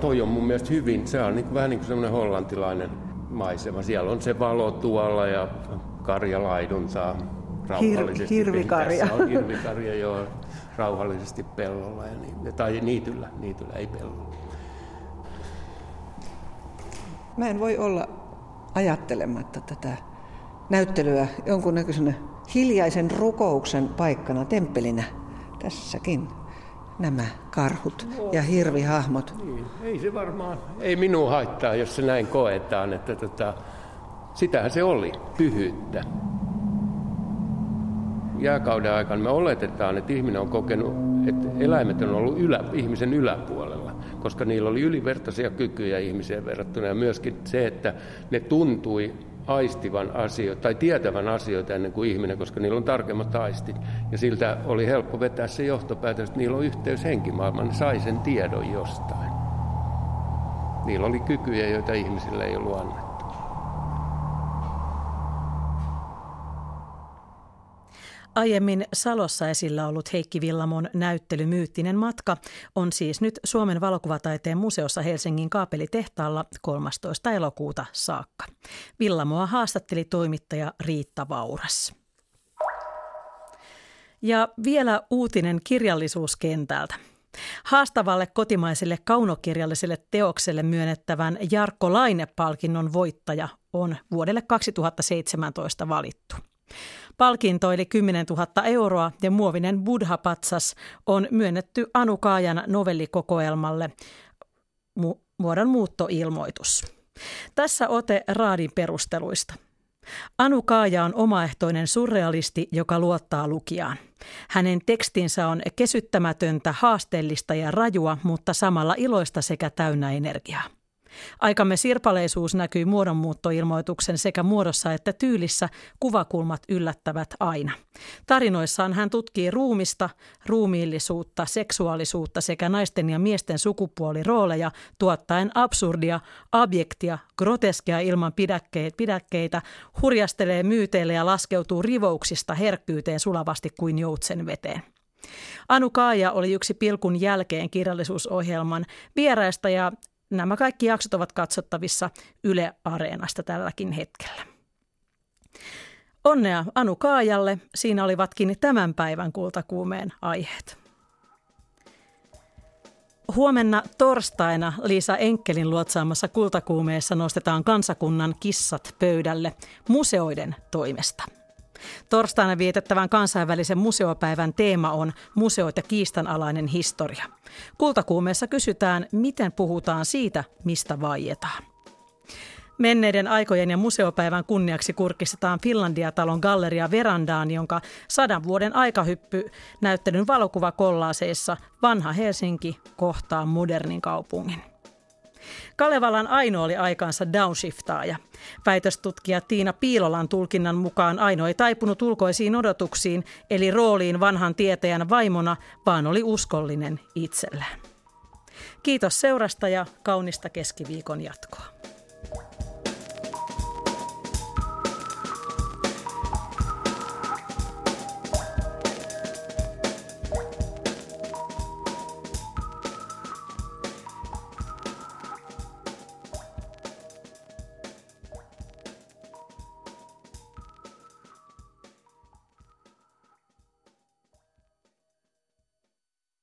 Toi on mun mielestä hyvin, se on vähän niin kuin semmoinen hollantilainen maisema. Siellä on se valo tuolla ja karja laiduntaa rauhallisesti. Hirvikarja. Tässä on hirvikarja, joo, rauhallisesti pellolla ja niin, tai niityllä, ei pellolla. Mä en voi olla ajattelematta tätä näyttelyä jonkunnäköisenä hiljaisen rukouksen paikkana, temppelinä. Tässäkin nämä karhut ja hirvihahmot. Niin, ei se varmaan, ei minua haittaa, jos se näin koetaan, että sitähän se oli, pyhyyttä. Jääkauden aikana me oletetaan, että ihminen on kokenut, että eläimet on ollut ihmisen yläpuolella, koska niillä oli ylivertaisia kykyjä ihmiseen verrattuna. Ja myöskin se, että ne tuntui aistivan asioita tai tietävän asioita ennen kuin ihminen, koska niillä on tarkemmat aistit. Ja siltä oli helppo vetää se johtopäätös, että niillä on yhteys henkimaailmaan, ne sai sen tiedon jostain. Niillä oli kykyjä, joita ihmisille ei ollut annettu. Aiemmin Salossa esillä ollut Heikki Villamon näyttely Myyttinen matka on siis nyt Suomen valokuvataiteen museossa Helsingin kaapelitehtaalla 13. elokuuta saakka. Villamoa haastatteli toimittaja Riitta Vauras. Ja vielä uutinen kirjallisuuskentältä. Haastavalle kotimaiselle kaunokirjalliselle teokselle myönnettävän Jarkko Laine-palkinnon voittaja on vuodelle 2017 valittu. Palkinto eli 10 000 euroa ja muovinen buddha-patsas on myönnetty Anu Kaajan novellikokoelmalle Muodon muuttoilmoitus. Tässä ote raadin perusteluista. Anu Kaaja on omaehtoinen surrealisti, joka luottaa lukijaan. Hänen tekstinsä on kesyttämätöntä, haasteellista ja rajua, mutta samalla iloista sekä täynnä energiaa. Aikamme sirpaleisuus näkyy muodonmuuttoilmoituksen sekä muodossa että tyylissä, kuvakulmat yllättävät aina. Tarinoissaan hän tutkii ruumista, ruumiillisuutta, seksuaalisuutta sekä naisten ja miesten sukupuolirooleja, tuottaen absurdia, abjektia, groteskia ilman pidäkkeitä, hurjastelee myyteille ja laskeutuu rivouksista herkkyyteen sulavasti kuin joutsen veteen. Anu Kaaja oli yksi Pilkun jälkeen kirjallisuusohjelman vieraista ja nämä kaikki jaksot ovat katsottavissa Yle Areenasta tälläkin hetkellä. Onnea Anu Kaajalle. Siinä olivatkin tämän päivän Kultakuumeen aiheet. Huomenna torstaina Liisa Enkelin luotsaamassa Kultakuumeessa nostetaan kansakunnan kissat pöydälle museoiden toimesta. Torstaina vietettävän kansainvälisen museopäivän teema on museot ja kiistanalainen historia. Kultakuumeessa kysytään, miten puhutaan siitä, mistä vaietaan. Menneiden aikojen ja museopäivän kunniaksi kurkistetaan Finlandia-talon galleria verandaan, jonka 100 vuoden aikahyppy näyttelyn valokuvakollaaseissa Vanha Helsinki kohtaa modernin kaupungin. Kalevalan Aino oli aikaansa downshiftaaja. Väitöstutkija Tiina Piilolan tulkinnan mukaan Aino ei taipunut ulkoisiin odotuksiin, eli rooliin vanhan tietäjän vaimona, vaan oli uskollinen itsellään. Kiitos seurasta ja kaunista keskiviikon jatkoa.